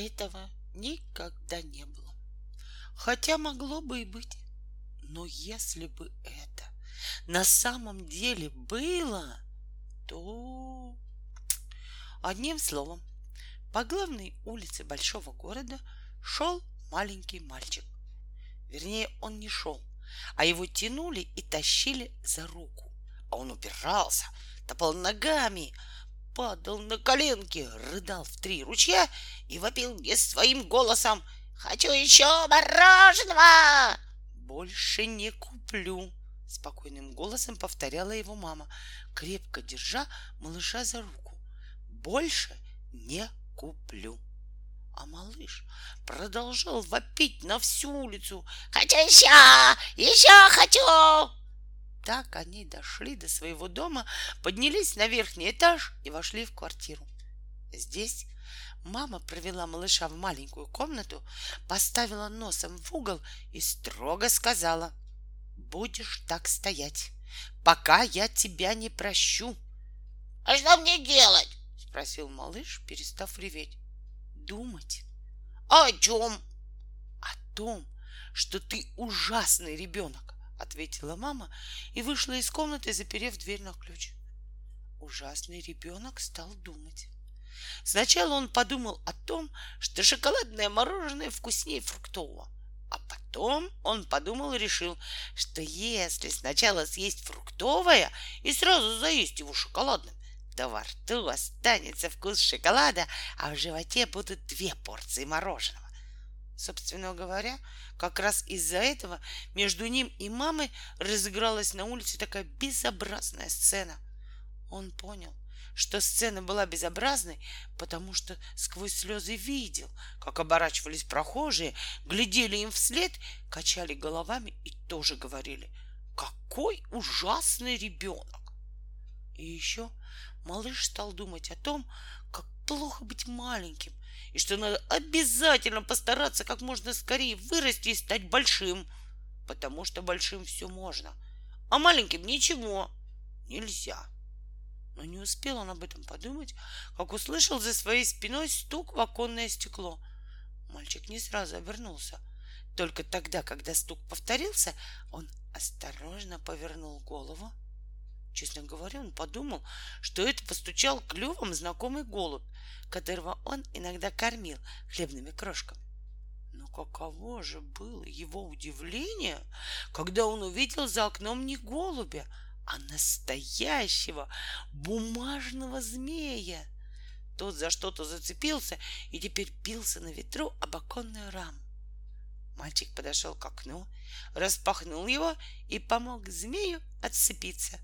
Этого никогда не было. Хотя могло бы и быть. Но если бы это на самом деле было, то... Одним словом, по главной улице большого города шел маленький мальчик. Вернее, он не шел, а его тянули и тащили за руку. А он упирался, топал ногами, падал на коленки, рыдал в три ручья и вопил не своим голосом: «Хочу еще мороженого!» «Больше не куплю!» — спокойным голосом повторяла его мама, крепко держа малыша за руку. «Больше не куплю!» А малыш продолжал вопить на всю улицу: «Хочу еще! Еще хочу!» Так они дошли до своего дома, поднялись на верхний этаж и вошли в квартиру. Здесь мама провела малыша в маленькую комнату, поставила носом в угол и строго сказала: «Будешь так стоять, пока я тебя не прощу». «А что мне делать?» — спросил малыш, перестав реветь. «Думать». «О чем?» «О том, что ты ужасный ребенок», — ответила мама и вышла из комнаты, заперев дверь на ключ. Ужасный ребенок стал думать. Сначала он подумал о том, что шоколадное мороженое вкуснее фруктового. А потом он подумал и решил, что если сначала съесть фруктовое и сразу заесть его шоколадным, то во рту останется вкус шоколада, а в животе будут две порции мороженого. Собственно говоря, как раз из-за этого между ним и мамой разыгралась на улице такая безобразная сцена. Он понял, что сцена была безобразной, потому что сквозь слезы видел, как оборачивались прохожие, глядели им вслед, качали головами и тоже говорили: «Какой ужасный ребенок!» И еще малыш стал думать о том, как плохо быть маленьким, и что надо обязательно постараться как можно скорее вырасти и стать большим, потому что большим все можно, а маленьким ничего нельзя. Но не успел он об этом подумать, как услышал за своей спиной стук в оконное стекло. Мальчик не сразу обернулся. Только тогда, когда стук повторился, он осторожно повернул голову. Честно говоря, он подумал, что это постучал клювом знакомый голубь, которого он иногда кормил хлебными крошками. Но каково же было его удивление, когда он увидел за окном не голубя, а настоящего бумажного змея. Тот за что-то зацепился и теперь бился на ветру об оконную раму. Мальчик подошел к окну, распахнул его и помог змею отцепиться.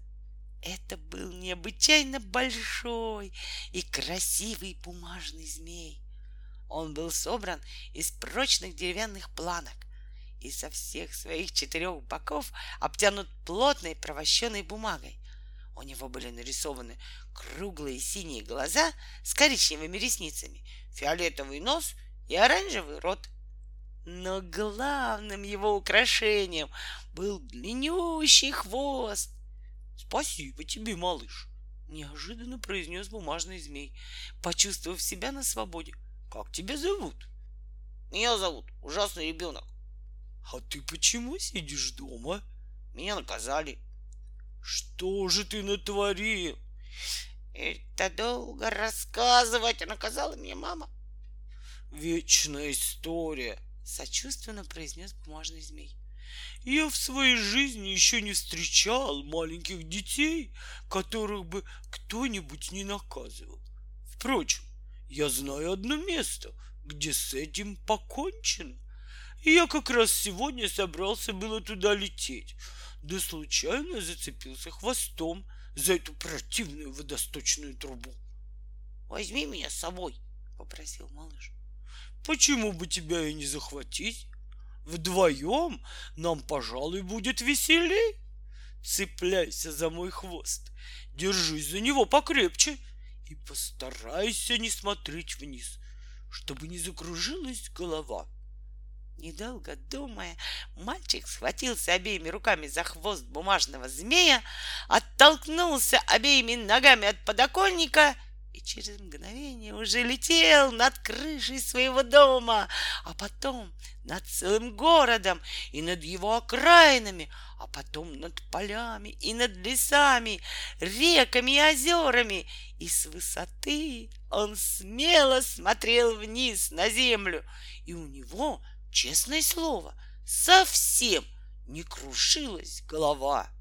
Это был необычайно большой и красивый бумажный змей. Он был собран из прочных деревянных планок и со всех своих 4 боков обтянут плотной провощенной бумагой. У него были нарисованы круглые синие глаза с коричневыми ресницами, фиолетовый нос и оранжевый рот. Но главным его украшением был длиннющий хвост. «Спасибо тебе, малыш», — неожиданно произнес бумажный змей, почувствовав себя на свободе. «Как тебя зовут?» «Меня зовут Ужасный Ребенок». «А ты почему сидишь дома?» «Меня наказали». «Что же ты натворил?» «Это долго рассказывать, а наказала меня мама». «Вечная история», — сочувственно произнес бумажный змей. «Я в своей жизни еще не встречал маленьких детей, которых бы кто-нибудь не наказывал. Впрочем, я знаю одно место, где с этим покончено. И я как раз сегодня собрался было туда лететь, да случайно зацепился хвостом за эту противную водосточную трубу». «Возьми меня с собой», — попросил малыш. «Почему бы тебя и не захватить? Вдвоем нам, пожалуй, будет веселей. Цепляйся за мой хвост, держись за него покрепче и постарайся не смотреть вниз, чтобы не закружилась голова». Недолго думая, мальчик схватился обеими руками за хвост бумажного змея, оттолкнулся обеими ногами от подоконника и через мгновение уже летел над крышей своего дома, а потом над целым городом и над его окраинами, а потом над полями и над лесами, реками и озерами. И с высоты он смело смотрел вниз на землю, и у него, честное слово, совсем не кружилась голова.